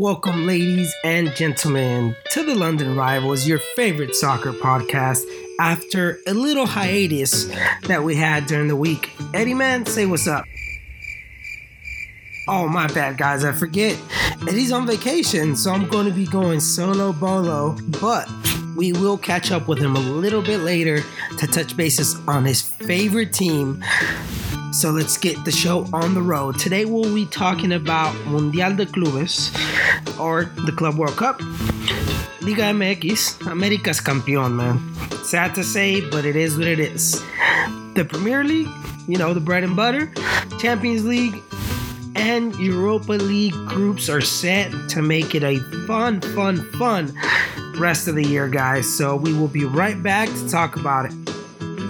Welcome, ladies and gentlemen, to the London Rivals, your favorite soccer podcast. After a little hiatus that we had during the week, Eddie, man, say what's up. Oh, my bad, guys. I forget. Eddie's on vacation, so I'm going to be going solo bolo, but we will catch up with him a little bit later to touch bases on his favorite team. So let's get the show on the road. Today we'll be talking about Mundial de Clubes, or the Club World Cup, Liga MX, America's Campeón, man. Sad to say, but it is what it is. The Premier League, you know, the bread and butter, Champions League, and Europa League groups are set to make it a fun rest of the year, guys. So we will be right back to talk about it.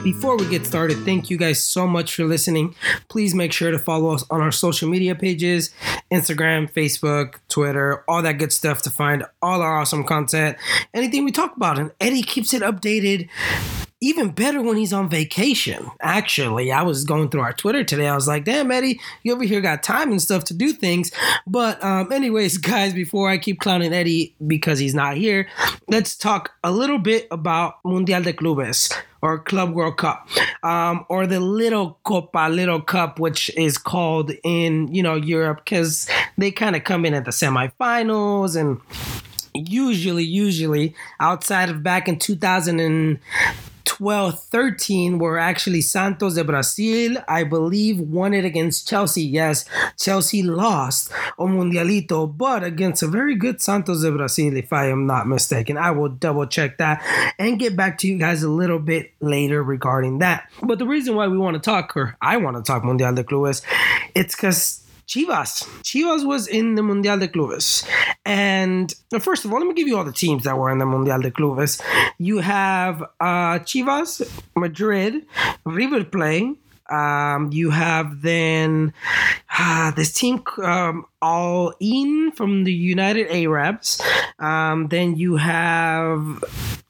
Before we get started, thank you guys so much for listening. Please make sure to follow us on our social media pages, Instagram, Facebook, Twitter, all that good stuff to find all our awesome content, anything we talk about. And Eddie keeps it updated even better when he's on vacation. Actually, I was going through our Twitter today. I was like, damn, Eddie, you over here got time and stuff to do things. But anyways, guys, before I keep clowning Eddie because he's not here, let's talk a little bit about Mundial de Clubes, or Club World Cup, or the Little Copa, Little Cup, which is called in, you know, Europe, because they kind of come in at the semifinals, and usually, outside of back in 2012-13, where actually Santos de Brasil, I believe, won it against Chelsea. Yes, Chelsea lost a Mundialito, but against a very good Santos de Brasil, if I am not mistaken. I will double check that and get back to you guys a little bit later regarding that. But the reason why we want to talk, or I want to talk Mundial de Clubes, it's because Chivas was in the Mundial de Clubes. And first of all, let me give you all the teams that were in the Mundial de Clubes. You have Chivas, Madrid, River Plate. You have then this team Al Ain from the United Arabs. Then you have,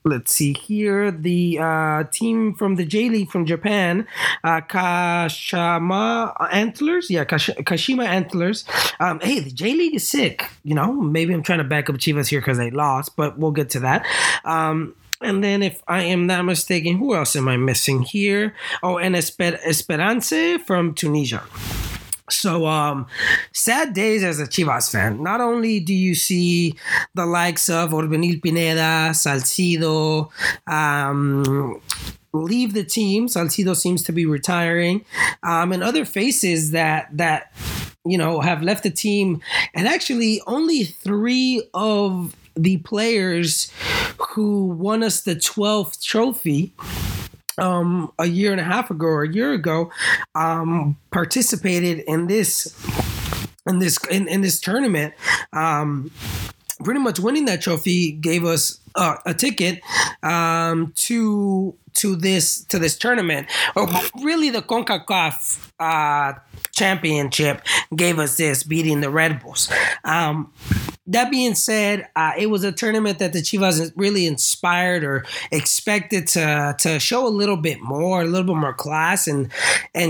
let's see here, the team from the J-League from Japan, Kashima Antlers. Yeah, Kashima Antlers. Hey, the J-League is sick. You know, maybe I'm trying to back up Chivas here because they lost, but we'll get to that. And then, if I am not mistaken, who else am I missing here? Oh, and Esperance from Tunisia. So, sad days as a Chivas fan. Not only do you see the likes of Orbenil Pineda, Salcido, leave the team. Salcido seems to be retiring, and other faces that you know have left the team. And actually, only three of the players who won us the 12th trophy a year ago participated in this tournament. Pretty much winning that trophy gave us a ticket to this tournament. Oh, really, the CONCACAF championship gave us this, beating the Red Bulls. That being said, it was a tournament that the Chivas really inspired or expected to show a little bit more class and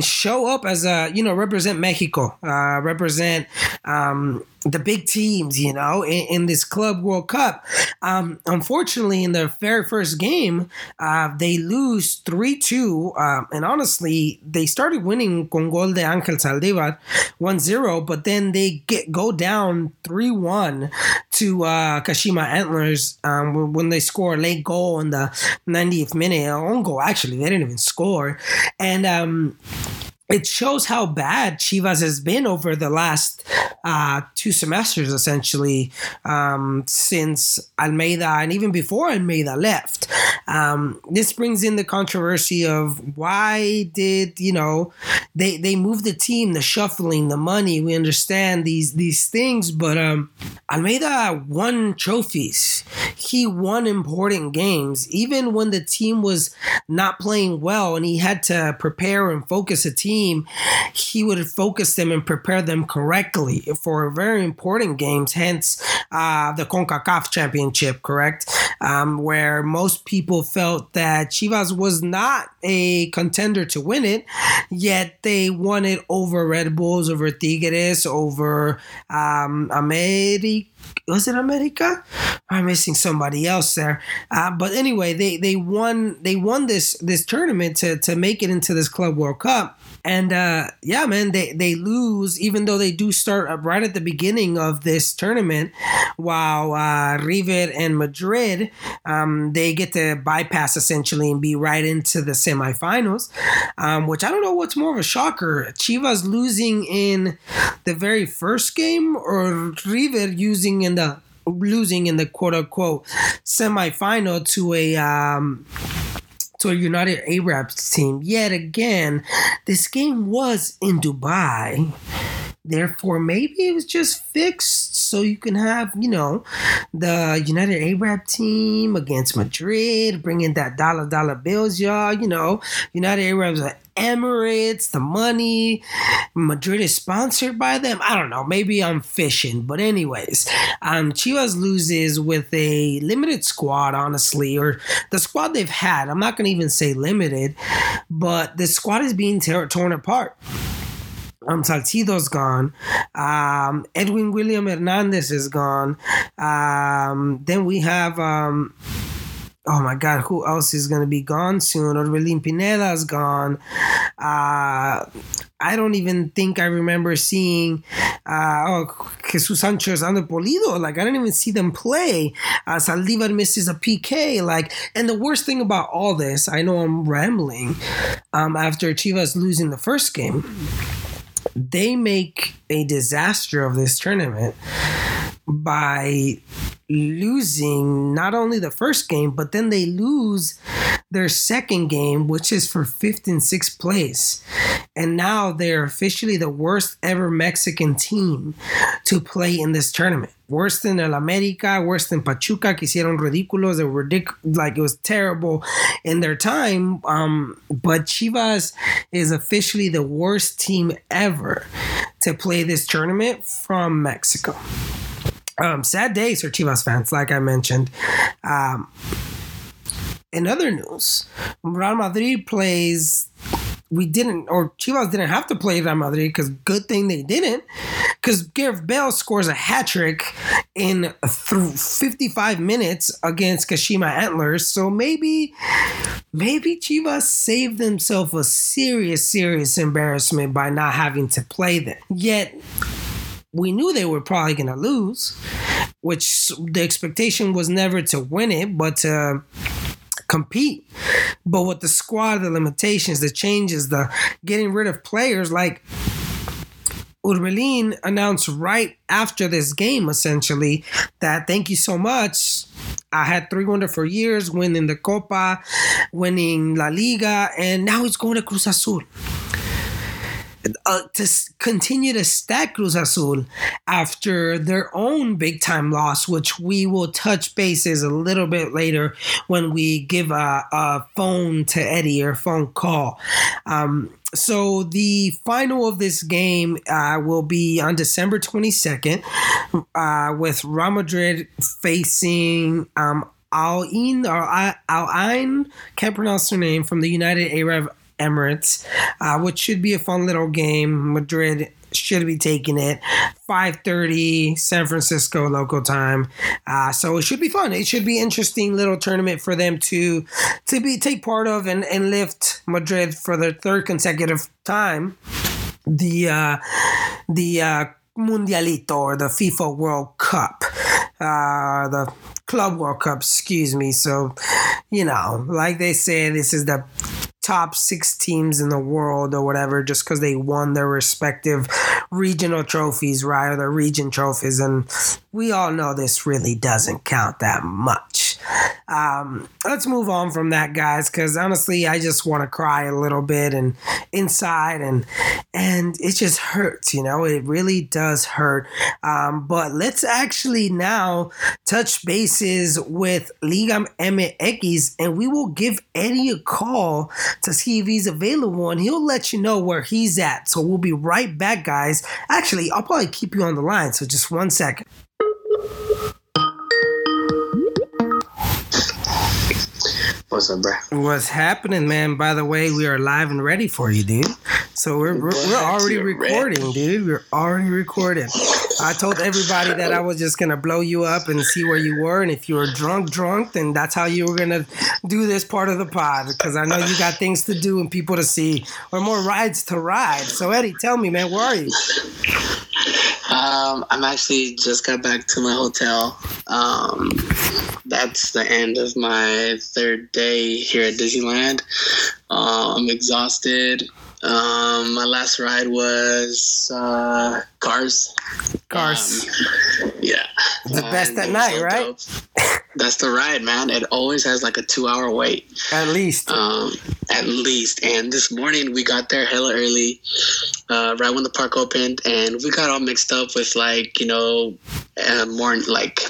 show up as a, you know, represent Mexico, represent the big teams, you know, in this Club World Cup. Unfortunately, in their very first game, they lose 3-2. And honestly, they started winning con gol de Angel Zaldívar 1-0, but then they go down 3-1 to Kashima Antlers when they score a late goal in the 90th minute. An own goal, actually. They didn't even score. And it shows how bad Chivas has been over the last two semesters, essentially, since Almeida and even before Almeida left. This brings in the controversy of why did, you know, they move the team, the shuffling, the money. We understand these things, but Almeida won trophies. He won important games, even when the team was not playing well and he had to prepare and focus a team. He would focus them and prepare them correctly for very important games, hence the CONCACAF championship, correct? Where most people felt that Chivas was not a contender to win it, yet they won it over Red Bulls, over Tigres, over América. was it America? I'm missing somebody else there. But anyway, they won this tournament to make it into this Club World Cup. And yeah, man, they lose, even though they do start up right at the beginning of this tournament, while River and Madrid, they get to bypass essentially and be right into the semifinals, which I don't know what's more of a shocker, Chivas losing in the very first game or River losing in the quote unquote semifinal to a United Arab team. Yet again, this game was in Dubai. Therefore, maybe it was just fixed so you can have, the United Arab team against Madrid, bring in that dollar bills, y'all. United Arabs are Emirates, the money. Madrid is sponsored by them. I don't know. Maybe I'm fishing. But anyways, Chivas loses with a limited squad, honestly, or the squad they've had. I'm not going to even say limited, but the squad is being torn apart. Salcido's gone. Edwin William Hernandez is gone. Then we have... oh my God, who else is going to be gone soon? Orbelin Pineda's gone. I don't even think I remember seeing Jesus Sanchez and Polido. Like, I didn't even see them play. Saldívar misses a PK. And the worst thing about all this, I know I'm rambling, after Chivas losing the first game, they make a disaster of this tournament by losing not only the first game, but then they lose their second game, which is for 5th and 6th place. And now they're officially the worst ever Mexican team to play in this tournament. Worse than El América, worse than Pachuca, que hicieron ridículos. They were it was terrible in their time. But Chivas is officially the worst team ever to play this tournament from Mexico. Sad days for Chivas fans, like I mentioned. In other news, Real Madrid Chivas didn't have to play Real Madrid, because good thing they didn't, because Gareth Bale scores a hat-trick in 55 minutes against Kashima Antlers, so maybe Chivas saved themselves a serious embarrassment by not having to play them. Yet, we knew they were probably going to lose, which the expectation was never to win it, but to compete. But with the squad, the limitations, the changes, the getting rid of players, like Urbelin announced right after this game, essentially, that thank you so much. I had three wonderful years winning the Copa, winning La Liga, and now he's going to Cruz Azul. To continue to stack Cruz Azul after their own big time loss, which we will touch bases a little bit later when we give a phone to Eddie or phone call. So the final of this game will be on December 22nd with Real Madrid facing Al Ain, can't pronounce her name, from the United Arab Emirates, which should be a fun little game. Madrid should be taking it. 5:30 San Francisco local time. So it should be fun. It should be an interesting little tournament for them to be take part of and lift Madrid for their third consecutive time. The Mundialito, or the FIFA World Cup. The Club World Cup, excuse me. So, like they say, this is the top 6 teams in the world or whatever, just because they won their respective regional trophies, right, or their region trophies, and we all know this really doesn't count that much. Let's move on from that, guys, because honestly, I just want to cry a little bit and inside, and it just hurts, it really does hurt. But let's actually now touch bases with Liga MX, and we will give Eddie a call to see if he's available, and he'll let you know where he's at. So we'll be right back, guys. Actually, I'll probably keep you on the line, so just one second. What's up, bro? What's happening, man? By the way, we are live and ready for you, dude. So we're already recording, dude. We're already recording. I told everybody that I was just going to blow you up and see where you were. And if you were drunk, then that's how you were going to do this part of the pod. Because I know you got things to do and people to see or more rides to ride. So, Eddie, tell me, man, where are you? I'm actually just got back to my hotel. That's the end of my third day here at Disneyland. I'm exhausted. My last ride was Cars. Yeah. The best at night, right? Dope. That's the ride, man. It always has like a 2-hour wait. At least. And this morning we got there hella early, right when the park opened, and we got all mixed up with morning,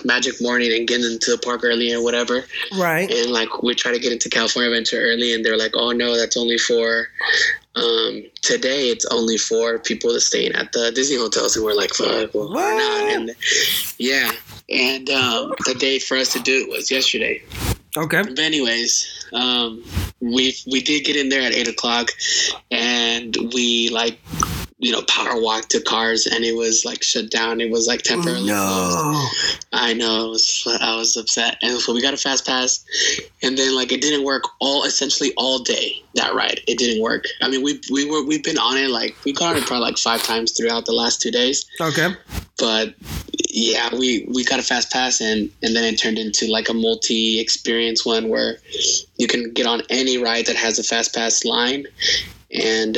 Magic Morning and getting into the park early or whatever. Right. And we try to get into California Adventure early, and they're like, oh no, that's only for... today it's only for people that staying at the Disney hotels, and we're like, fuck, well, we're not. And the day for us to do it was yesterday. Okay. But anyways, we did get in there at 8:00, and we power walked to Cars, and it was shut down. It was temporarily closed. I know. I was upset, and so we got a fast pass, and then it didn't work essentially all day. That ride, it didn't work. I mean, we've been on it we got on it probably 5 times throughout the last 2 days. Okay. But yeah, we got a fast pass, and then it turned into a multi-experience one where you can get on any ride that has a fast pass line. And,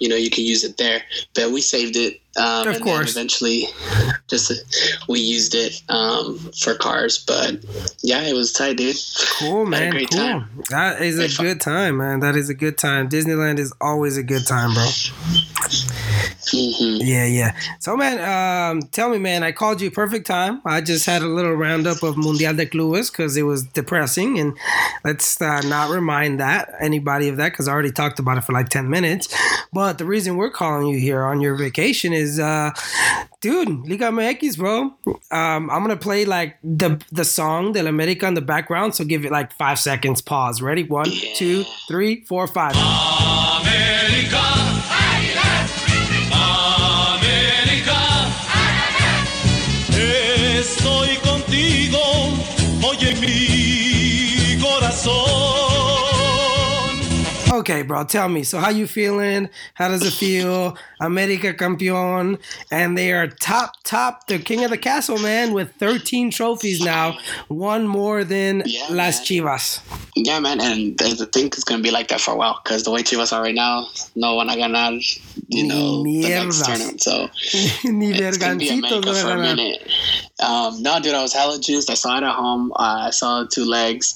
you can use it there. But we saved it. Of course. Eventually, we used it for Cars. But, yeah, it was tight, dude. Cool, man. Had a great time. That is a good time, man. That is a good time. Disneyland is always a good time, bro. Mm-hmm. Yeah. So, man, tell me, man, I called you perfect time. I just had a little roundup of Mundial de Clubes because it was depressing. And let's not remind anybody of that because I already talked about it for 10 minutes. But the reason we're calling you here on your vacation is, dude, Liga MX, bro. I'm going to play the song Del America in the background. So give it 5 seconds pause. Ready? 1, 2, 3, 4, 5. America. Estoy contigo, oye mi corazón. Okay, bro, tell me. So how you feeling? How does it feel? America campeón. And they are top, the king of the castle, man, with 13 trophies now. One more than Las Chivas. Yeah, man, and the thing is going to be like that for a while because the way Chivas are right now, no van a ganar, the next tournament. So it's going to be America for a minute. No, dude, I was hella juiced. I saw it at home. I saw 2 legs.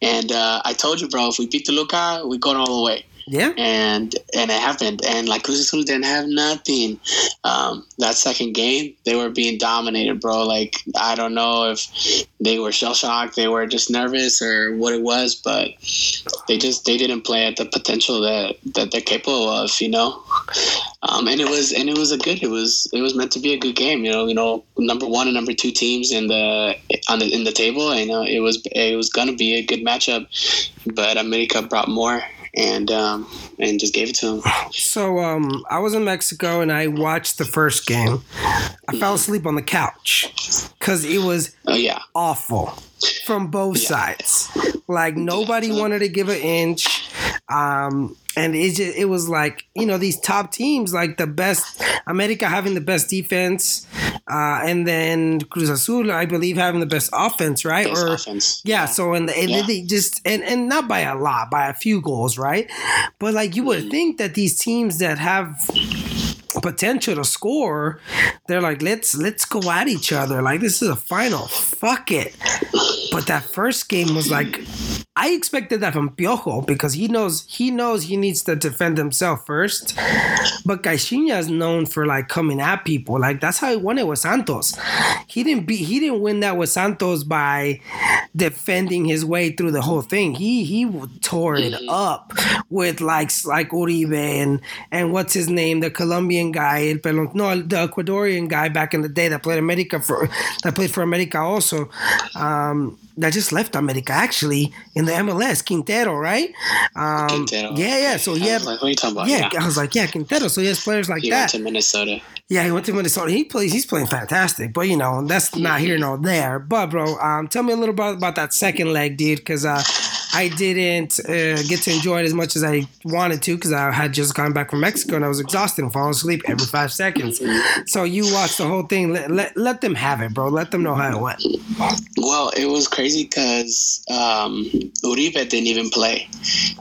And I told you, bro, if we beat Toluca, we're going all the way. Yeah. And it happened. And Cruz Azul didn't have nothing. That second game, they were being dominated, bro. I don't know if they were shell-shocked, they were just nervous or what it was, but they didn't play at the potential that they're capable of, It was meant to be a good game, number 1 and number 2 teams in the table, it was going to be a good matchup, but America brought more. And just gave it to him. So I was in Mexico and I watched the first game. I fell asleep on the couch because it was awful from both sides. Nobody wanted to give an inch. And it was these top teams, the best, America having the best defense, and then Cruz Azul, I believe, having the best offense, right? Best offense. Yeah. So they just and not by a lot, by a few goals, right? But you would think that these teams that have potential to score, they're let's go at each other. This is a final. Fuck it. But that first game was I expected that from Piojo because he knows he needs to defend himself first. But Kashima is known for coming at people. That's how he won it with Santos. He didn't win that with Santos by defending his way through the whole thing. He tore it up with Oribe and what's his name, the Colombian guy, the Ecuadorian guy back in the day that played America that played for America also, that just left America actually in in the MLS, Quintero, right? Quintero. Yeah. So yeah, like, what are you talking about? Yeah, I was like, yeah, Quintero. So he has players like that. He went to Minnesota. Yeah, he went to Minnesota. He's playing fantastic, but you know that's not here nor there. But bro, tell me a little about that second leg, dude, because I didn't get to enjoy it as much as I wanted to because I had just gotten back from Mexico and I was exhausted and falling asleep every 5 seconds. So you watched the whole thing. Let them have it, bro. Let them know how it went. Well, it was crazy because Oribe didn't even play.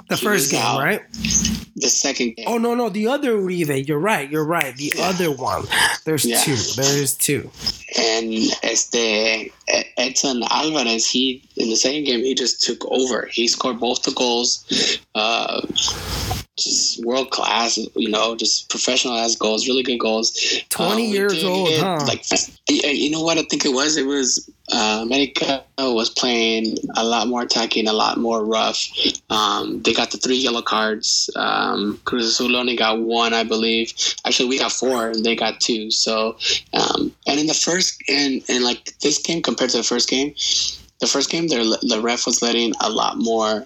The first game, right? The second game. Oh, no, the other Uribe. You're right. The other one. There's two. And Edson Alvarez, he, in the second game, he just took over. He scored both the goals. Just world class, you know, just professional ass goals, really good goals. 20 years old, huh? Like, you know what I think it was? It was America was playing a lot more attacking, a lot more rough. They got the 3 yellow cards. Cruz Azul only got 1, I believe. Actually, we got 4 and they got 2. So, and in the first, and like this game compared to the first game, the ref was letting a lot more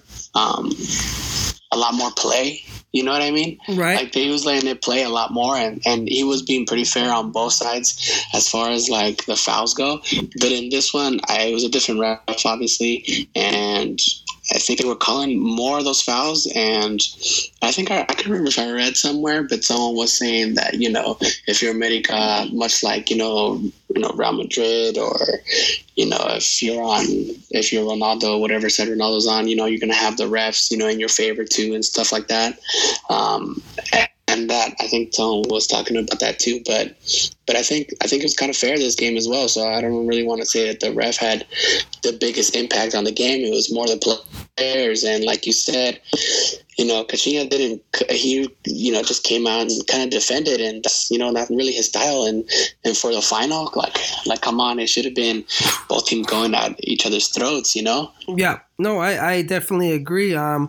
play. You know what I mean? Right. Like, he was letting it play a lot more, and he was being pretty fair on both sides as far as, like, the fouls go. But in this one, it was a different ref, obviously, and I think they were calling more of those fouls, and I think I can't remember if I read somewhere, but someone was saying that, you know, if you're America, much like, you know, Real Madrid, or, you know, if you're Ronaldo, whatever said Ronaldo's on, you know, you're going to have the refs, you know, in your favor too and stuff like that. And that, I think Tom was talking about that too, but I think it was kind of fair this game as well. So I don't really want to say that the ref had the biggest impact on the game. It was more the players. And like you said, you know, Kashima didn't, he, you know, just came out and kind of defended, and that's, you know, not really his style. And for the final, like, come on, it should have been both teams going at each other's throats, you know? Yeah. No, I definitely agree. Do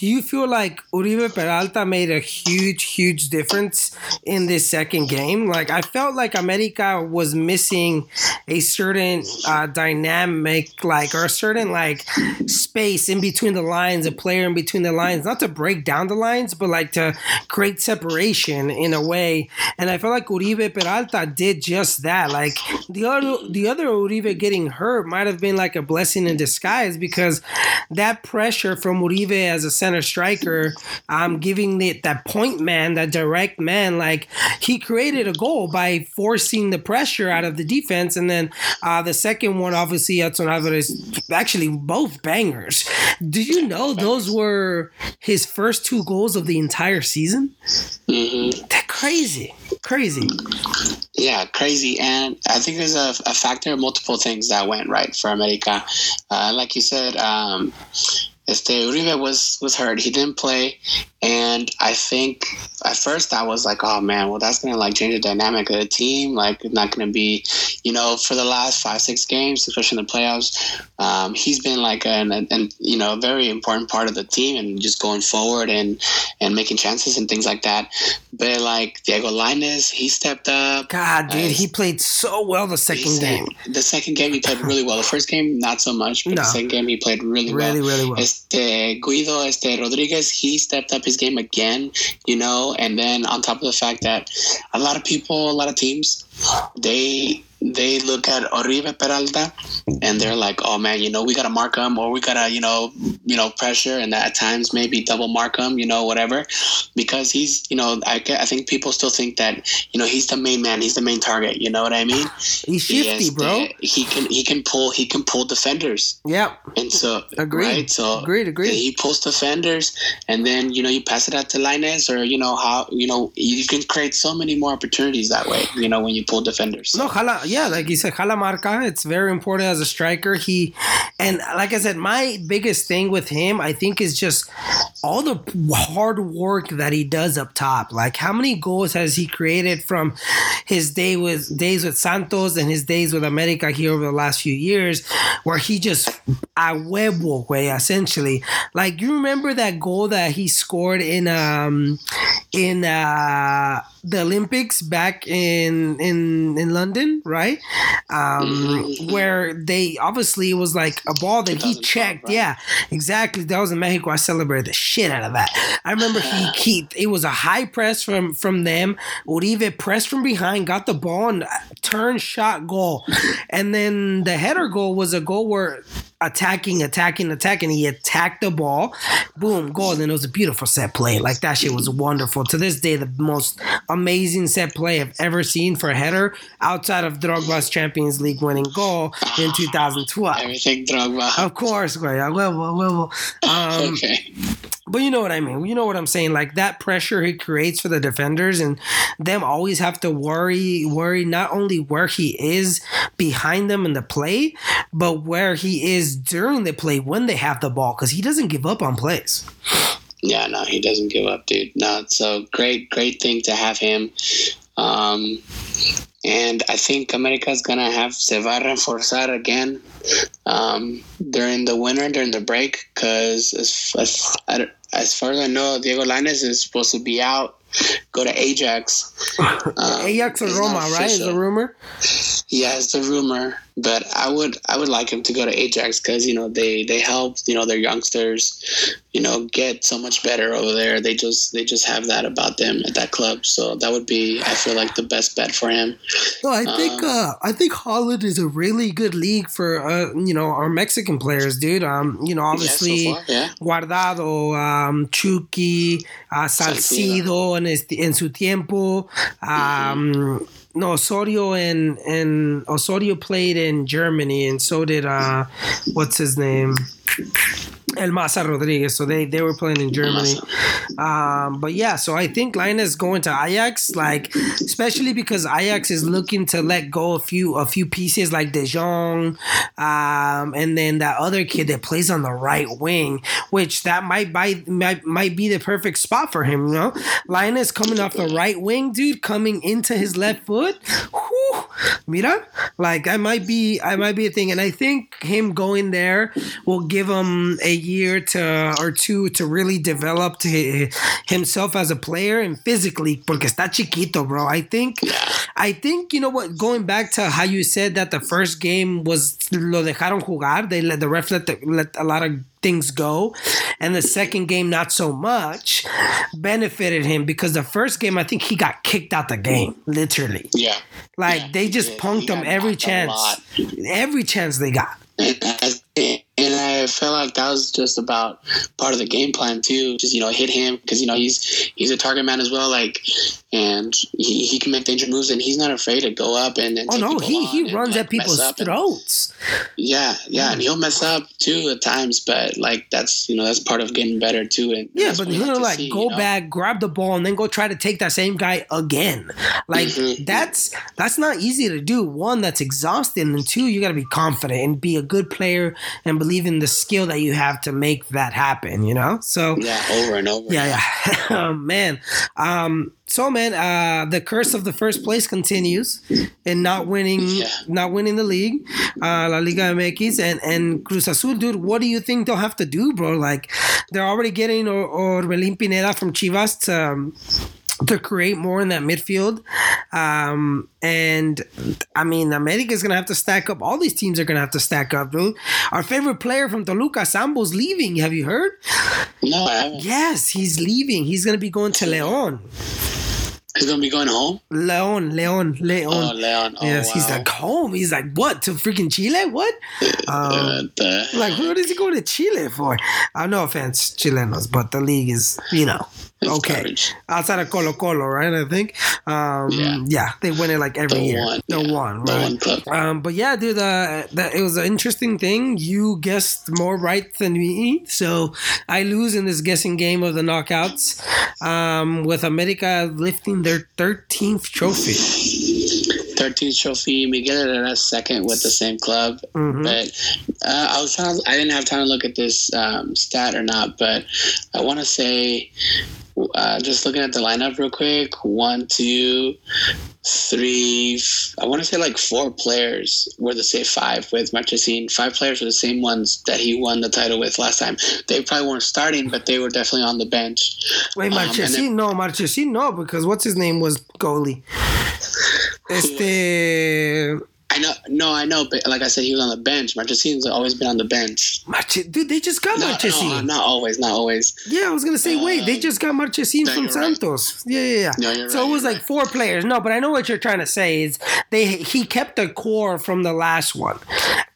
you feel like Oribe Peralta made a huge difference in this second game? Like, I felt like America was missing a certain dynamic, like, or a certain, like, space in between the lines, a player in between the lines, not to break down the lines, but, like, to create separation in a way. And I felt like Oribe Peralta did just that. Like, the other Oribe getting hurt might have been, like, a blessing in disguise, because that pressure from Uribe as a center striker, giving it that point man, that direct man, like, he created a goal by forcing the pressure out of the defense. And then the second one, obviously, Edson Alvarez, actually both bangers. Did you know those were his first 2 goals of the entire season? Mm-hmm. That's crazy. Yeah, crazy. And I think there's a factor of multiple things that went right for America. Like you said, Uribe was hurt. He didn't play. And I think at first I was like, oh man, well, that's going to, like, change the dynamic of the team. Like, it's not going to be, you know, for the last 5-6 games, especially in the playoffs, he's been like a very important part of the team, and just going forward and making chances and things like that. But like Diego Lainez, he stepped up. God, dude, he played so well the second game. The second game he played really well. The first game, not so much, but the second game he played really well. Guido Rodriguez, he stepped up his game again, you know. And then on top of the fact that a lot of teams, they look at Oribe Peralta and they're like, oh man, you know, we gotta mark him, or we gotta, you know, pressure, and at times maybe double mark him, you know, whatever, because he's, you know, I think people still think that, you know, he's the main man, he's the main target. You know what I mean? He's shifty, bro. He can pull defenders. Yeah. And so agreed. Right? So agreed. He pulls defenders, and then, you know, you pass it out to Lainez, or, you know, how, you know, you can create so many more opportunities that way. You know, when you pull defenders. So. No, jala. Yeah, like you said, jala marca. It's very important as a striker. And like I said, my biggest thing with him, I think, is just all the hard work that he does up top. Like, how many goals has he created from his days with Santos and his days with America here over the last few years, where he just a huevo, way, essentially. Like, you remember that goal that he scored in the Olympics back in London, right? Where they obviously, it was like a ball that he checked. Right? Yeah, exactly. That was in Mexico. I celebrated the shit out of that. I remember it was a high press from them. Oribe pressed from behind, got the ball, and turned, shot, goal. And then the header goal was a goal where attacking. He attacked the ball. Boom, goal. And it was a beautiful set play. Like, that shit was wonderful. To this day, the most amazing set play I've ever seen for a header outside of Drogba's Champions League winning goal in 2012. Everything Drogba. Of course. Okay. But you know what I mean. You know what I'm saying. Like, that pressure he creates for the defenders and them always have to worry not only where he is behind them in the play, but where he is during the play when they have the ball, because he doesn't give up on plays. Yeah, no, he doesn't give up, dude. No, so great thing to have him. And I think America's going to have se va a reforzar again during the winter, during the break, because as far as I know, Diego Lainez is supposed to be out, go to Ajax. Ajax or Roma, right? Is the rumor? Yeah, it's the rumor. But I would like him to go to Ajax because, you know, they help, you know, their youngsters, you know, get so much better over there. They just have that about them at that club. So that would be, I feel like, the best bet for him. Well, I think Holland is a really good league for you know, our Mexican players, dude. You know, obviously Guardado, Chucky, Salcido en su tiempo. No, Osorio and Osorio played in Germany, and so did what's his name, El Maza Rodriguez. So they were playing in Germany. But yeah, so I think Lainez going to Ajax, like, especially because Ajax is looking to let go a few pieces like De Jong, and then that other kid that plays on the right wing, which that might be the perfect spot for him. You know, Lainez coming off the right wing, dude, coming into his left foot. Whew, mira, like, I might be a thing, and I think him going there will give him a year or two to really develop himself as a player and physically, porque está chiquito, bro. I think you know what, going back to how you said that the first game was lo dejaron jugar, they let the ref let a lot of things go, and the second game not so much, benefited him, because the first game I think he got kicked out the game, literally. Yeah, like, yeah, they just punked him every chance they got. And I felt like that was just about part of the game plan too. Just, you know, hit him because, you know, he's a target man as well. Like, and he can make danger moves, and he's not afraid to go up and take people he runs at people's throats. And he'll mess up too at times, but like that's part of getting better too. And yeah, but go back, grab the ball, and then go try to take that same guy again. Like, that's not easy to do. One, that's exhausting, and two, you got to be confident and be a good player and believe in the skill that you have to make that happen, you know? So yeah, over and over. Yeah. Oh, man. The curse of the first place continues in not winning the league, La Liga MX, and Cruz Azul, dude. What do you think they'll have to do, bro? Like, they're already getting Orbelín Pineda from Chivas to create more in that midfield. And I mean, America's going to have to stack up. All these teams are going to have to stack up, dude. Our favorite player from Toluca, Sambo's leaving. Have you heard? No, I haven't. Yes, he's leaving. He's going to be going to León. He's going to be going home? León. Oh, León. Oh, yes, wow. He's like home. He's like, what, to freaking Chile? What? Like, what is he going to Chile for? No offense, Chilenos, but the league is, you know. It's okay, garbage. Outside of Colo-Colo, right? I think. They win it like every year. One, right? The one. But yeah, dude, it was an interesting thing. You guessed more right than me, so I lose in this guessing game of the knockouts. With America lifting their 13th trophy. 13th trophy. Miguel Herrera's second with the same club. Mm-hmm. But I didn't have time to look at this stat or not, but I want to say, just looking at the lineup real quick, 1, 2, 3, I want to say like 4 players were the same, 5 with Marchesin. 5 players were the same ones that he won the title with last time. They probably weren't starting, but they were definitely on the bench. Wait, Marchesin, no, because what's his name was goalie. I know. No, I know. But like I said, he was on the bench. Marchesin's always been on the bench. Dude, they just got Marchesin. No, not always. Yeah, I was going to say, wait, they just got Marchesin from Santos. Right. Yeah. No, so right, it was like right. Four players. No, but I know what you're trying to say is he kept the core from the last one.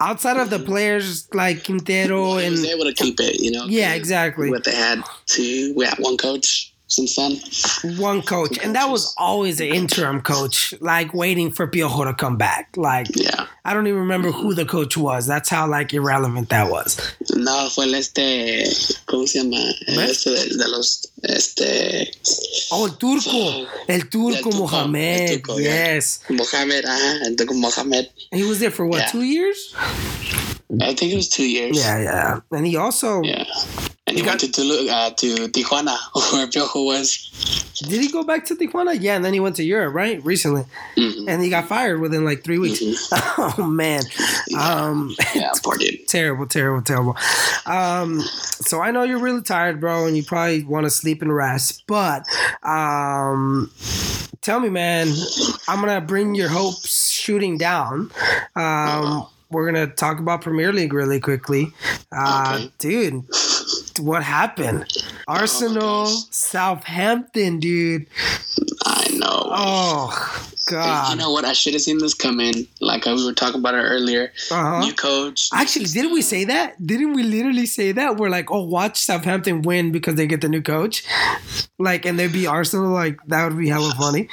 Outside of the players like Quintero. Well, he was able to keep it, you know. Yeah, exactly. What they had to. We had one coach. That was always an interim coach, like waiting for Piojo to come back. Like, yeah. I don't even remember who the coach was. That's how like irrelevant that was. No, fue el ¿cómo se llama? De los Oh, el Turco, so, el Turco Mohamed. El Turco, yes, yeah. Mohamed, el Turco Mohamed. He was there for what? Yeah. 2 years? I think it was 2 years. Yeah, and he also. Yeah. And he went to Tijuana, where Piojo was. Did he go back to Tijuana? Yeah, and then he went to Europe, right? Recently. Mm-hmm. And he got fired within like 3 weeks. Mm-hmm. Oh, man. Yeah, poor dude. Terrible. So I know you're really tired, bro, and you probably want to sleep and rest. But tell me, man, I'm going to bring your hopes shooting down. We're going to talk about Premier League really quickly. Okay. Dude. What happened? Arsenal, Southampton, dude. I know. Oh, God. You know what? I should have seen this come in. Like we were talking about it earlier. Uh-huh. New coach. Actually, didn't we say that? Didn't we literally say that? We're like, oh, watch Southampton win because they get the new coach. Like, and they'd be Arsenal. Like, that would be hella funny.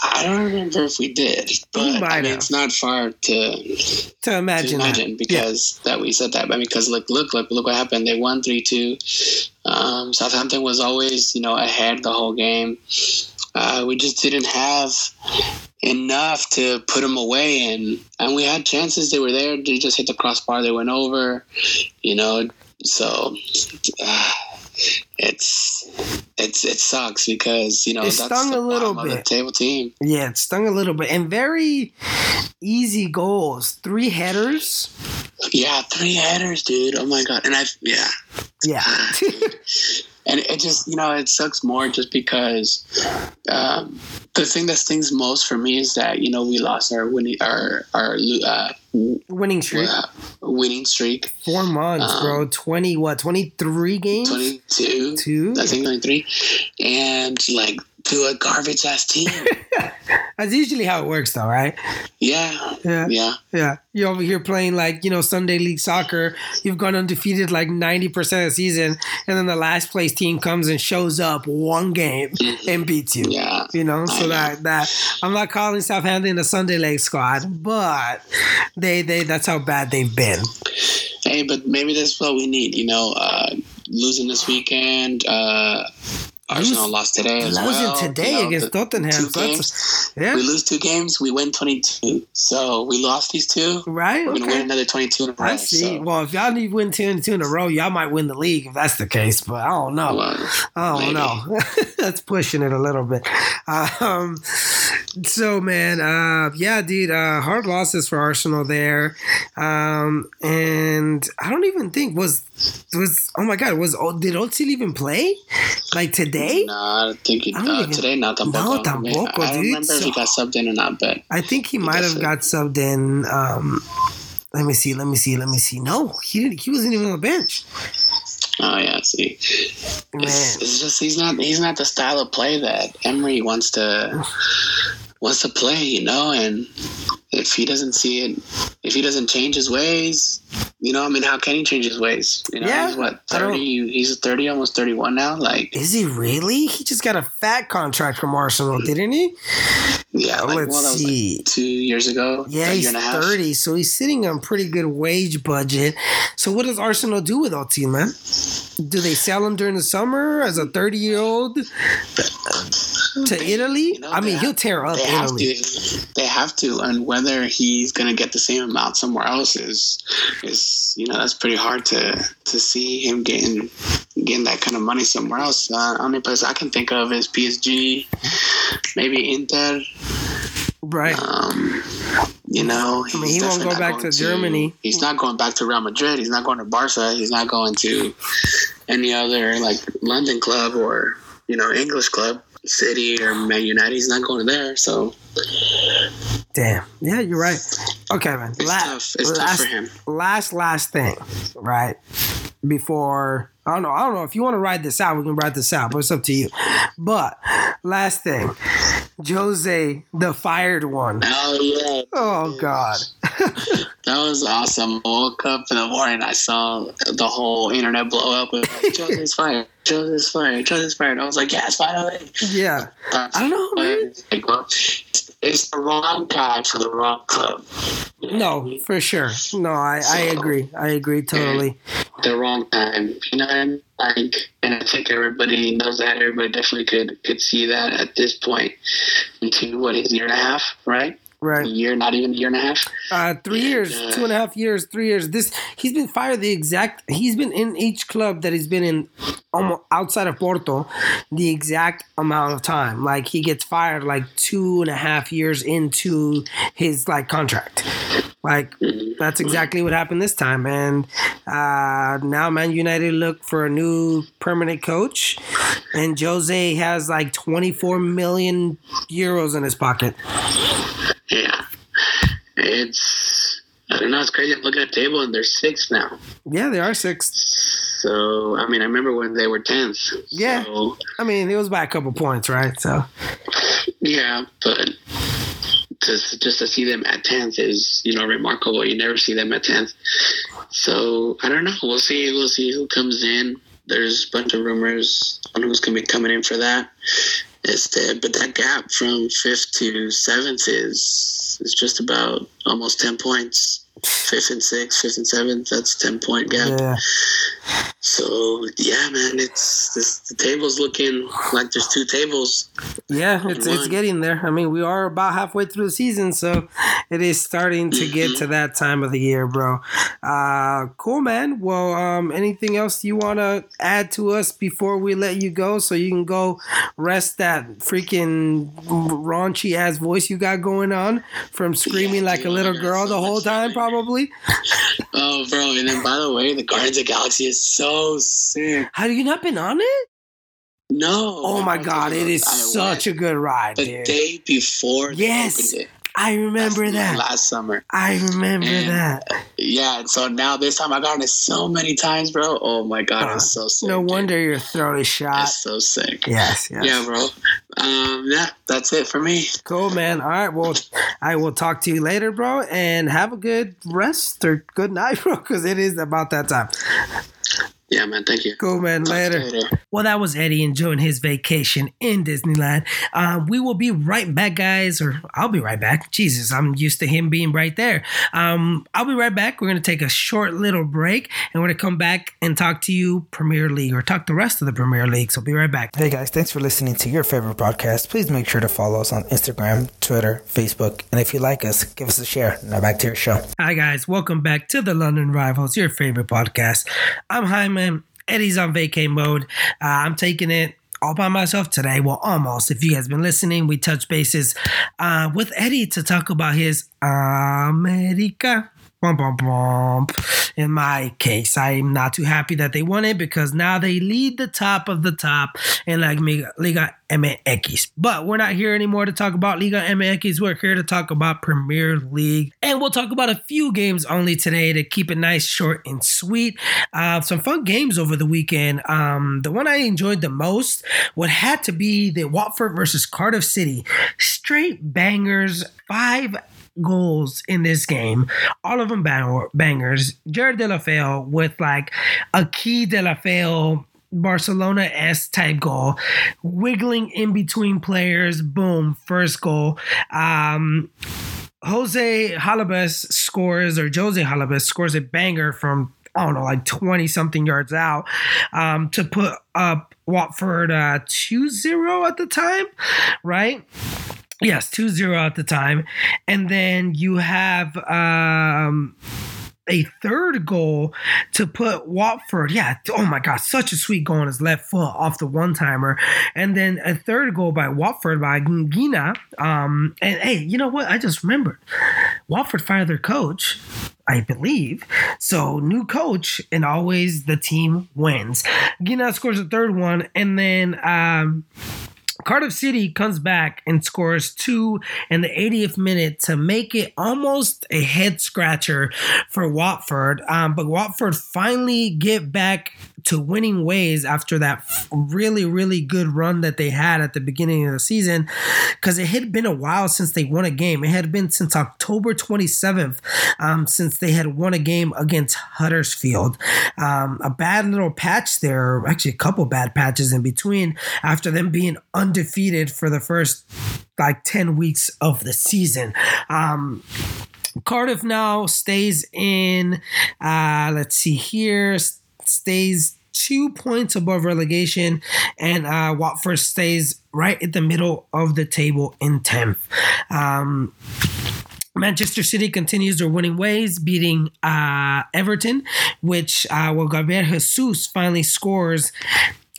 I don't remember if we did, but I mean, it's not far to imagine because that we said that. I mean, because look what happened. They won 3-2. Southampton was always, you know, ahead the whole game. We just didn't have enough to put them away, and we had chances. They were there. They just hit the crossbar. They went over. You know, so. It sucks because, you know, it stung a little bit. That's the table team. Yeah, it stung a little bit. And very easy goals. 3 headers. Yeah, 3 headers, dude. Oh, my God. And Yeah. And it just, you know, it sucks more just because the thing that stings most for me is that, you know, we lost our winning streak. Winning streak. 4 months, bro. 23 games? 22. I think 23. And, like, to a garbage-ass team. That's usually how it works, though, right? Yeah. You're over here playing, like, you know, Sunday League soccer. You've gone undefeated, like, 90% of the season. And then the last-place team comes and shows up one game and beats you. Yeah. You know? So that I'm not calling Southampton a Sunday League squad, but they that's how bad they've been. Hey, but maybe that's what we need, you know? Losing this weekend, Arsenal lost today as well. Losing today against Tottenham. We lose 2 games, we win 22. So we lost these 2. Right. We're going to win another 22 in a row. I see. So. Well, if y'all need to win 22 in a row, y'all might win the league if that's the case. But I don't know. Well, I don't know. That's pushing it a little bit. So, man, dude, hard losses for Arsenal there. And I don't even think did Ozil even play? Like today? No, I don't think he did. Today, not tampoco. No, tampoco, I don't remember if he got subbed in or not, but I think he might have got subbed in. Let me see. No, he didn't. He wasn't even on the bench. Oh yeah, see, man. It's just he's not the style of play that Emery wants to play, you know. And if he doesn't see it, if he doesn't change his ways, you know, I mean, how can he change his ways? You know, he's what 30? He's 30, almost 31 now. Like, is he really? He just got a fat contract from Arsenal, didn't he? Yeah, let's see. Like 2 years ago. Yeah, he's 30, so he's sitting on pretty good wage budget. So what does Arsenal do with Ozil, man? Do they sell him during the summer as a 30-year-old to Italy? You know, I mean, he'll tear up Italy. They have to, and whether he's going to get the same amount somewhere else is you know, that's pretty hard to see him getting that kind of money somewhere else. Only place I can think of is PSG, maybe Inter. Right. You know, I mean, he won't go back to Germany. He's not going back to Real Madrid. He's not going to Barca. He's not going to any other, like, London club or, you know, English club, City or Man United. He's not going there. So Damn. Yeah, you're right. Okay, man. It's tough for him. Last thing, right? Before I don't know. If you want to ride this out, we can ride this out, but it's up to you. But last thing, Jose, the fired one. Oh yeah. Oh God. That was awesome. I woke up in the morning. I saw the whole internet blow up with Jose's fired. Jose's fired. Jose's fired. I was like, yes, finally. Yeah. I don't know, man. It's the wrong guy for the wrong club. No, for sure. No, I agree. I agree totally. The wrong time. You know what I mean? Like, and I think everybody knows that. Everybody definitely could see that at this point. Into what is a year and a half, right? Right. A year, not even a year and a half. 3 years, 2.5 years, 3 years. He's been fired he's been in each club that he's been in, almost outside of Porto, the exact amount of time. Like, he gets fired like 2.5 years into his like contract. Like, that's exactly what happened this time. And now Man United look for a new permanent coach, and Jose has like 24 million euros in his pocket. Yeah, I don't know, it's crazy. I'm looking at the table and they're 6th now. Yeah, they are 6th. So, I mean, I remember when they were 10th. Yeah, so, I mean, it was by a couple points, right? So. Yeah, but just to see them at 10th is, you know, remarkable. You never see them at 10th. So, I don't know. We'll see who comes in. There's a bunch of rumors on who's going to be coming in for that. But that gap from 5th to 7th is just about almost 10 points. 5th and 6th, 5th and 7th, that's a 10-point gap. Yeah. So, yeah, man, the table's looking like there's two tables. Yeah, it's getting there. I mean, we are about halfway through the season, so it is starting to get to that time of the year, bro. Cool, man. Well, anything else you want to add to us before we let you go so you can go rest that freaking raunchy-ass voice you got going on from screaming like a little girl the whole time, probably? Oh, bro, and then, by the way, the Guardians of the Galaxy is so sick. Have you not been on it? No. Oh, my God. It is such a good ride, dude. The day before they opened it. I remember that. Last summer. I remember that. Yeah, and so now this time I've gotten it so many times, bro. Oh, my God. It's so sick. No wonder your throat is shot. It's so sick. Yes. Yeah, bro. Yeah, that's it for me. Cool, man. All right, well, I will talk to you later, bro, and have a good rest or good night, bro, because it is about that time. Yeah, man. Thank you. Cool, man. Later. Well, that was Eddie enjoying his vacation in Disneyland. We will be right back, guys, or I'll be right back. Jesus, I'm used to him being right there. I'll be right back. We're going to take a short little break, and we're going to come back and talk to you Premier League or talk the rest of the Premier League. So be right back. Hey, guys. Thanks for listening to your favorite podcast. Please make sure to follow us on Instagram, Twitter, Facebook. And if you like us, give us a share. Now back to your show. Hi, guys. Welcome back to the London Rivals, your favorite podcast. I'm Jaime. Eddie's on vacay mode. I'm taking it all by myself today. Well, almost. If you guys been listening, we touch bases with Eddie to talk about his America. Bum, bum, bum. In my case, I'm not too happy that they won it because now they lead the top of the top in like Liga MX. But we're not here anymore to talk about Liga MX. We're here to talk about Premier League. And we'll talk about a few games only today to keep it nice, short, and sweet. Some fun games over the weekend. The one I enjoyed the most would had to be the Watford versus Cardiff City. Straight bangers, 5 goals in this game, all of them bangers. Jared Delafeu with like a key Delafeu Barcelona-esque type goal, wiggling in between players, boom, first goal. Jose Halabas scores a banger from, I don't know, like 20-something yards out to put up Watford 2-0 at the time, right? Yes, 2-0 at the time. And then you have a third goal to put Watford. Yeah, oh my God, such a sweet goal on his left foot off the one-timer. And then a third goal by Watford by Ngina. And hey, you know what? I just remembered. Watford fired their coach, I believe. So new coach, and always the team wins. Ngina scores a third one, and then Cardiff City comes back and scores two in the 80th minute to make it almost a head scratcher for Watford. But Watford finally get back to winning ways after that really, really good run that they had at the beginning of the season, because it had been a while since they won a game. It had been since October 27th since they had won a game against Huddersfield. A bad little patch there, actually a couple bad patches in between after them being undefeated for the first like 10 weeks of the season. Cardiff now stays in, let's see here, stays 2 points above relegation, and Watford stays right at the middle of the table in 10th. Manchester City continues their winning ways, beating Everton, which well, Gabriel Jesus finally scores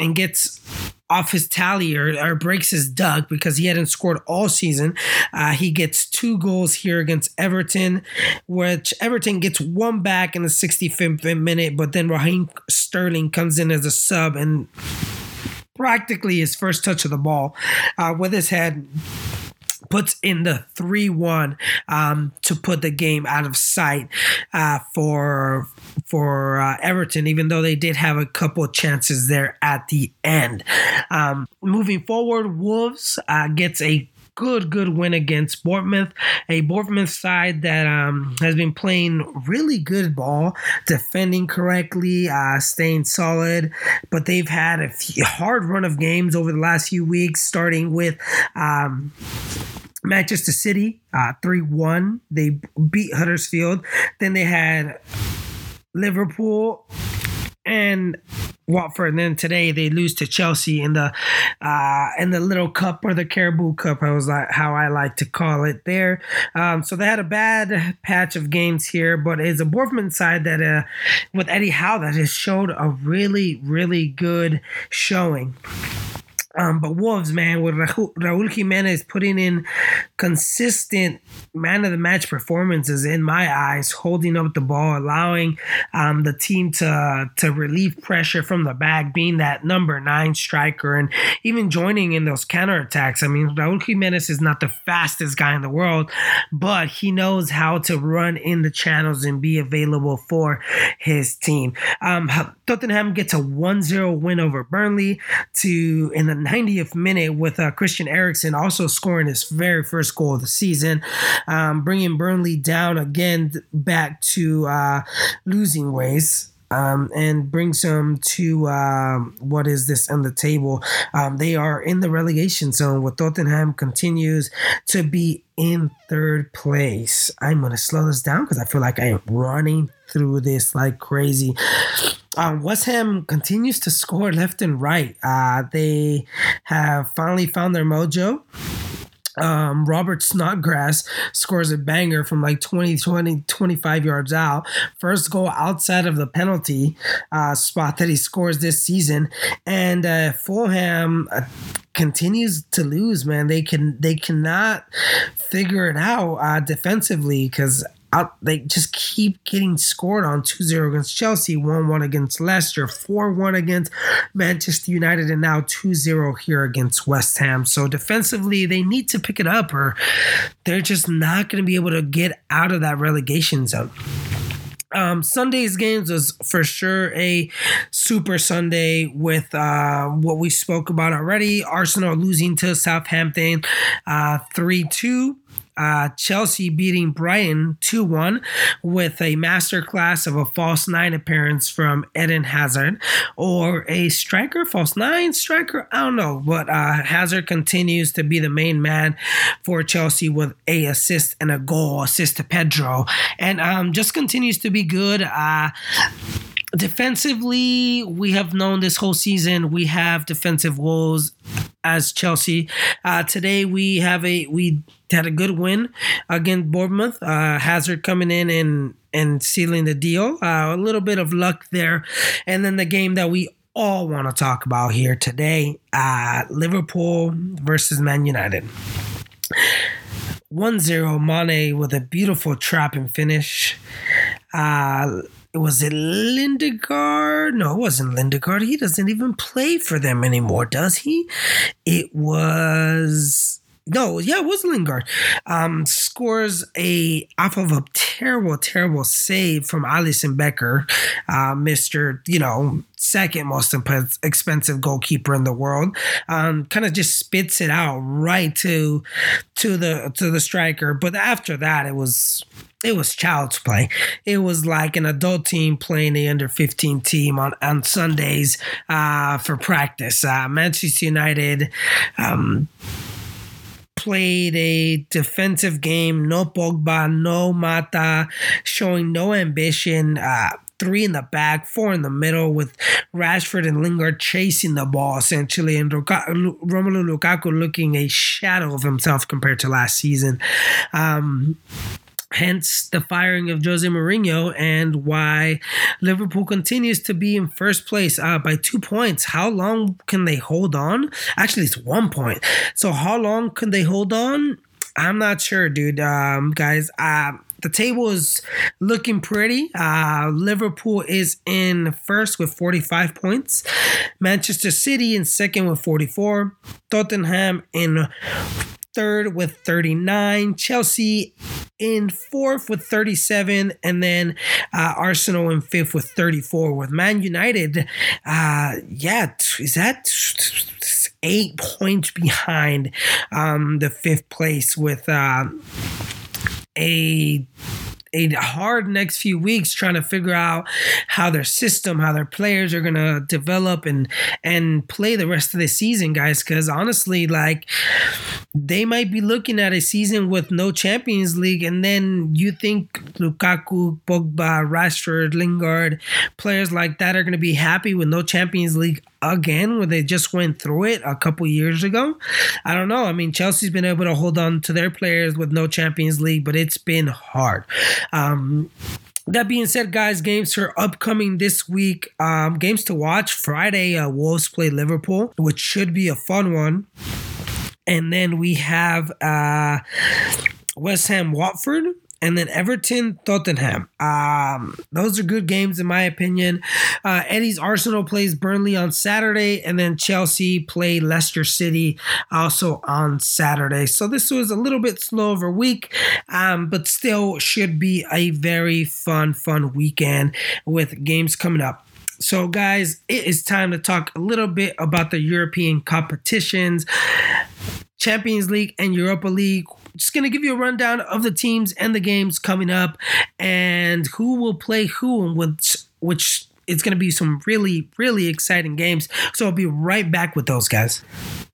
and gets off his tally or breaks his duck because he hadn't scored all season. He gets two goals here against Everton, which Everton gets one back in the 65th minute, but then Raheem Sterling comes in as a sub and practically his first touch of the ball with his head puts in the 3-1 to put the game out of sight for Everton, even though they did have a couple chances there at the end. Moving forward, Wolves gets a good win against Bournemouth, a Bournemouth side that has been playing really good ball, defending correctly, staying solid, but they've had a hard run of games over the last few weeks, starting with Manchester City, 3-1. They beat Huddersfield. Then they had Liverpool and Watford, and then today they lose to Chelsea in the little cup, or the Carabao Cup, how I like to call it there. So they had a bad patch of games here, but it's a Bournemouth side that with Eddie Howe that has showed a really, really good showing. But Wolves, man, with Raul Jimenez putting in consistent man-of-the-match performances in my eyes, holding up the ball, allowing the team to relieve pressure from the back, being that number 9 striker, and even joining in those counterattacks. I mean, Raul Jimenez is not the fastest guy in the world, but he knows how to run in the channels and be available for his team. Tottenham gets a 1-0 win over Burnley in the 90th minute with Christian Eriksen also scoring his very first goal of the season, bringing Burnley down again back to losing ways, and brings them to what is this on the table. They are in the relegation zone, with Tottenham continues to be in third place. I'm going to slow this down because I feel like I am running through this like crazy. West Ham continues to score left and right. They have finally found their mojo. Robert Snodgrass scores a banger from like 25 yards out. First goal outside of the penalty spot that he scores this season. And Fulham continues to lose, man. They cannot figure it out defensively, because they just keep getting scored on. 2-0 against Chelsea, 1-1 against Leicester, 4-1 against Manchester United, and now 2-0 here against West Ham. So defensively, they need to pick it up, or they're just not going to be able to get out of that relegation zone. Sunday's games was for sure a Super Sunday with what we spoke about already. Arsenal losing to Southampton 3-2. Chelsea beating Brighton 2-1 with a masterclass of a false nine appearance from Eden Hazard, or a striker, false nine striker, I don't know, but Hazard continues to be the main man for Chelsea with a assist and a goal, assist to Pedro, and just continues to be good. Defensively, we have known this whole season we have defensive woes as Chelsea. Today we had a good win against Bournemouth. Hazard coming in and sealing the deal. A little bit of luck there, and then the game that we all want to talk about here today: Liverpool versus Man United. 1-0 Mane with a beautiful trap and finish. Was it Lindegaard? No, it wasn't Lindegaard. He doesn't even play for them anymore, does he? It was... No, yeah, it was Lingard. Scores a off of a terrible save from Alisson Becker, Mr. Second most expensive goalkeeper in the world. Kind of just spits it out right to the striker. But after that, it was child's play. It was like an adult team playing the under-15 team on Sundays for practice. Manchester United. Played a defensive game, no Pogba, no Mata, showing no ambition, 3 in the back, 4 in the middle with Rashford and Lingard chasing the ball essentially, and Romelu Lukaku looking a shadow of himself compared to last season. Hence the firing of Jose Mourinho and why Liverpool continues to be in first place by 2 points. How long can they hold on? Actually, it's 1 point. So how long can they hold on? I'm not sure, dude. Guys, the table is looking pretty. Liverpool is in first with 45 points. Manchester City in second with 44. Tottenham in third with 39. Chelsea in fourth with 37, and then Arsenal in fifth with 34. With Man United, is that 8 points behind the fifth place with a hard next few weeks trying to figure out how their system, how their players are going to develop and play the rest of the season, guys, because honestly, they might be looking at a season with no Champions League, and then you think Lukaku, Pogba, Rashford, Lingard, players like that are going to be happy with no Champions League again when they just went through it a couple years ago? I don't know. I mean, Chelsea's been able to hold on to their players with no Champions League, but it's been hard. That being said, guys, games are upcoming this week. Games to watch. Friday, Wolves play Liverpool, which should be a fun one. And then we have West Ham, Watford, and then Everton, Tottenham. Those are good games in my opinion. Eddie's Arsenal plays Burnley on Saturday, and then Chelsea play Leicester City also on Saturday. So this was a little bit slow over week, but still should be a very fun weekend with games coming up. So guys, it is time to talk a little bit about the European competitions, Champions League and Europa League. Just going to give you a rundown of the teams and the games coming up and who will play who and which it's going to be some really, really exciting games. So I'll be right back with those guys.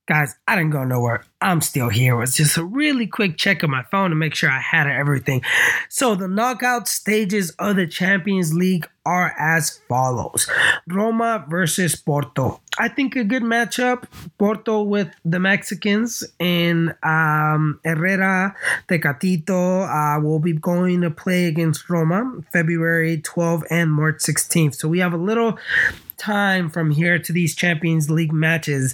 Guys, I didn't go nowhere. I'm still here. It was just a really quick check on my phone to make sure I had everything. So the knockout stages of the Champions League are as follows. Roma versus Porto. I think a good matchup. Porto with the Mexicans in Herrera, Tecatito will be going to play against Roma February 12th and March 16th. So we have a little time from here to these Champions League matches.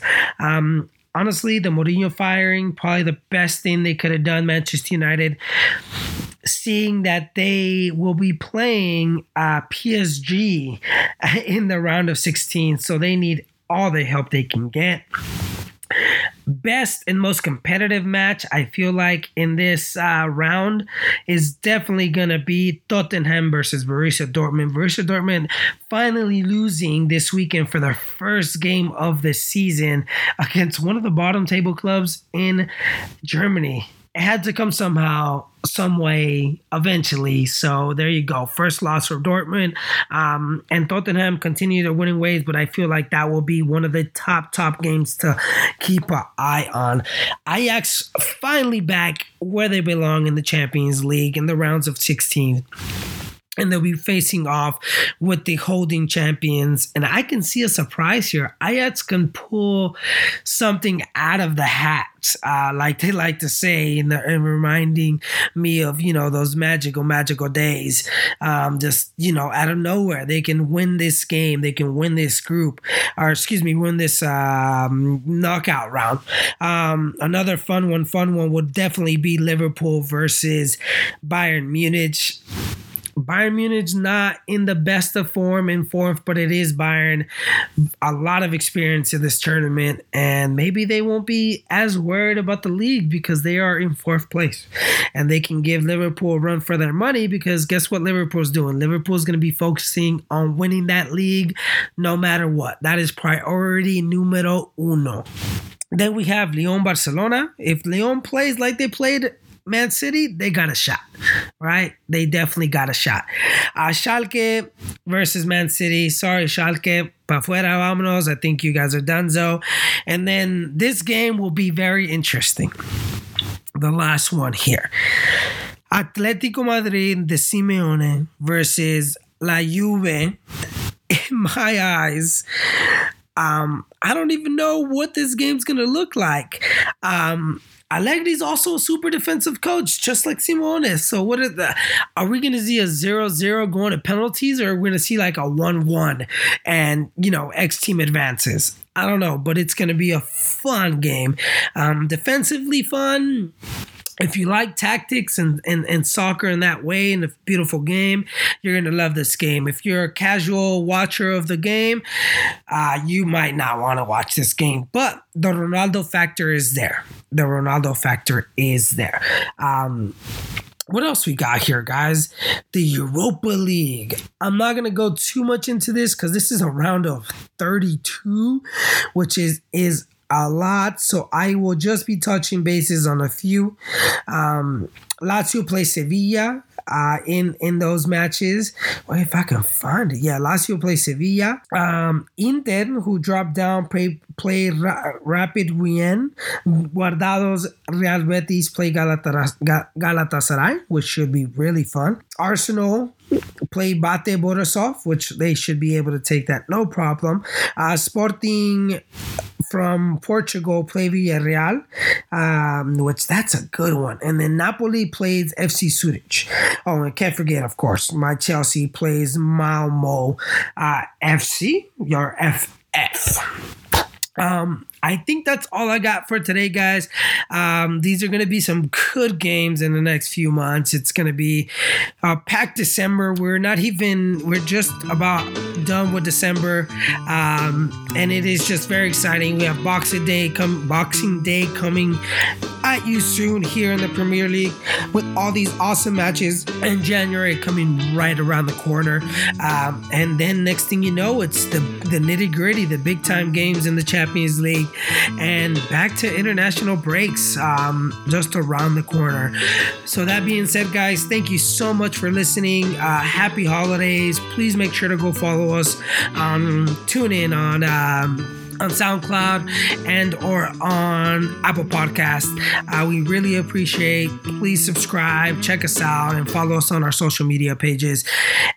Honestly, the Mourinho firing, probably the best thing they could have done, Manchester United, seeing that they will be playing PSG in the round of 16. So they need all the help they can get. Best and most competitive match, I feel like, in this round is definitely going to be Tottenham versus Borussia Dortmund. Borussia Dortmund finally losing this weekend for their first game of the season against one of the bottom table clubs in Germany. It had to come somehow, some way, eventually. So there you go. First loss for Dortmund. And Tottenham continue their winning ways, but I feel like that will be one of the top games to keep an eye on. Ajax finally back where they belong in the Champions League in the rounds of 16. And they'll be facing off with the holding champions. And I can see a surprise here. Ajax can pull something out of the hat, like they like to say, and reminding me of, those magical days. Out of nowhere, they can win this game. They can win this knockout round. Another fun one would definitely be Liverpool versus Bayern Munich. Bayern Munich's not in the best of form in fourth, but it is Bayern. A lot of experience in this tournament, and maybe they won't be as worried about the league because they are in fourth place. And they can give Liverpool a run for their money because guess what Liverpool's doing? Liverpool's going to be focusing on winning that league no matter what. That is priority numero uno. Then we have León-Barcelona. If León plays like they played Man City, they got a shot, right? They definitely got a shot. Schalke versus Man City. Sorry, Schalke. Pa' fuera, vámonos. I think you guys are donezo. And then this game will be very interesting. The last one here. Atlético Madrid de Simeone versus La Juve. In my eyes, I don't even know what this game's going to look like. Allegri's also a super defensive coach, just like Simeone. So what are we going to see a 0-0 going to penalties, or are we going to see like a 1-1 and, you know, X-team advances? I don't know, but it's going to be a fun game. Defensively fun. If you like tactics and soccer in that way, and a beautiful game, you're going to love this game. If you're a casual watcher of the game, you might not want to watch this game. But the Ronaldo factor is there. The Ronaldo factor is there. What else we got here, guys? The Europa League. I'm not going to go too much into this because this is a round of 32, which is a lot, so I will just be touching bases on a few. Lazio play Sevilla in those matches. Wait, if I can find it. Yeah, Lazio play Sevilla. Inter, who dropped down, play Rapid Wien. Guardados, Real Betis play Galatasaray, which should be really fun. Arsenal play Bate Borisov, which they should be able to take that, no problem. Sporting from Portugal play Villarreal, which that's a good one. And then Napoli plays FC Zurich. Oh, and can't forget, of course, my Chelsea plays Malmo FC, your FF. I think that's all I got for today, guys. These are going to be some good games in the next few months. It's going to be a packed December. We're just about done with December. And it is just very exciting. We have Boxing Day coming at you soon here in the Premier League with all these awesome matches, and January coming right around the corner. And then next thing you know, it's the nitty-gritty, the big-time games in the Champions League. And back to international breaks just around the corner. So that being said, guys, thank you so much for listening. Happy holidays. Please make sure to go follow us. Tune in on SoundCloud and or on Apple Podcasts. We really appreciate. Please subscribe, check us out, and follow us on our social media pages.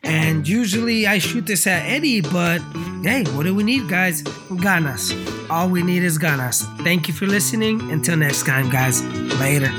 And usually I shoot this at Eddie, but hey, what do we need, guys? Ganas. All we need is ganas. Thank you for listening. Until next time, guys. Later.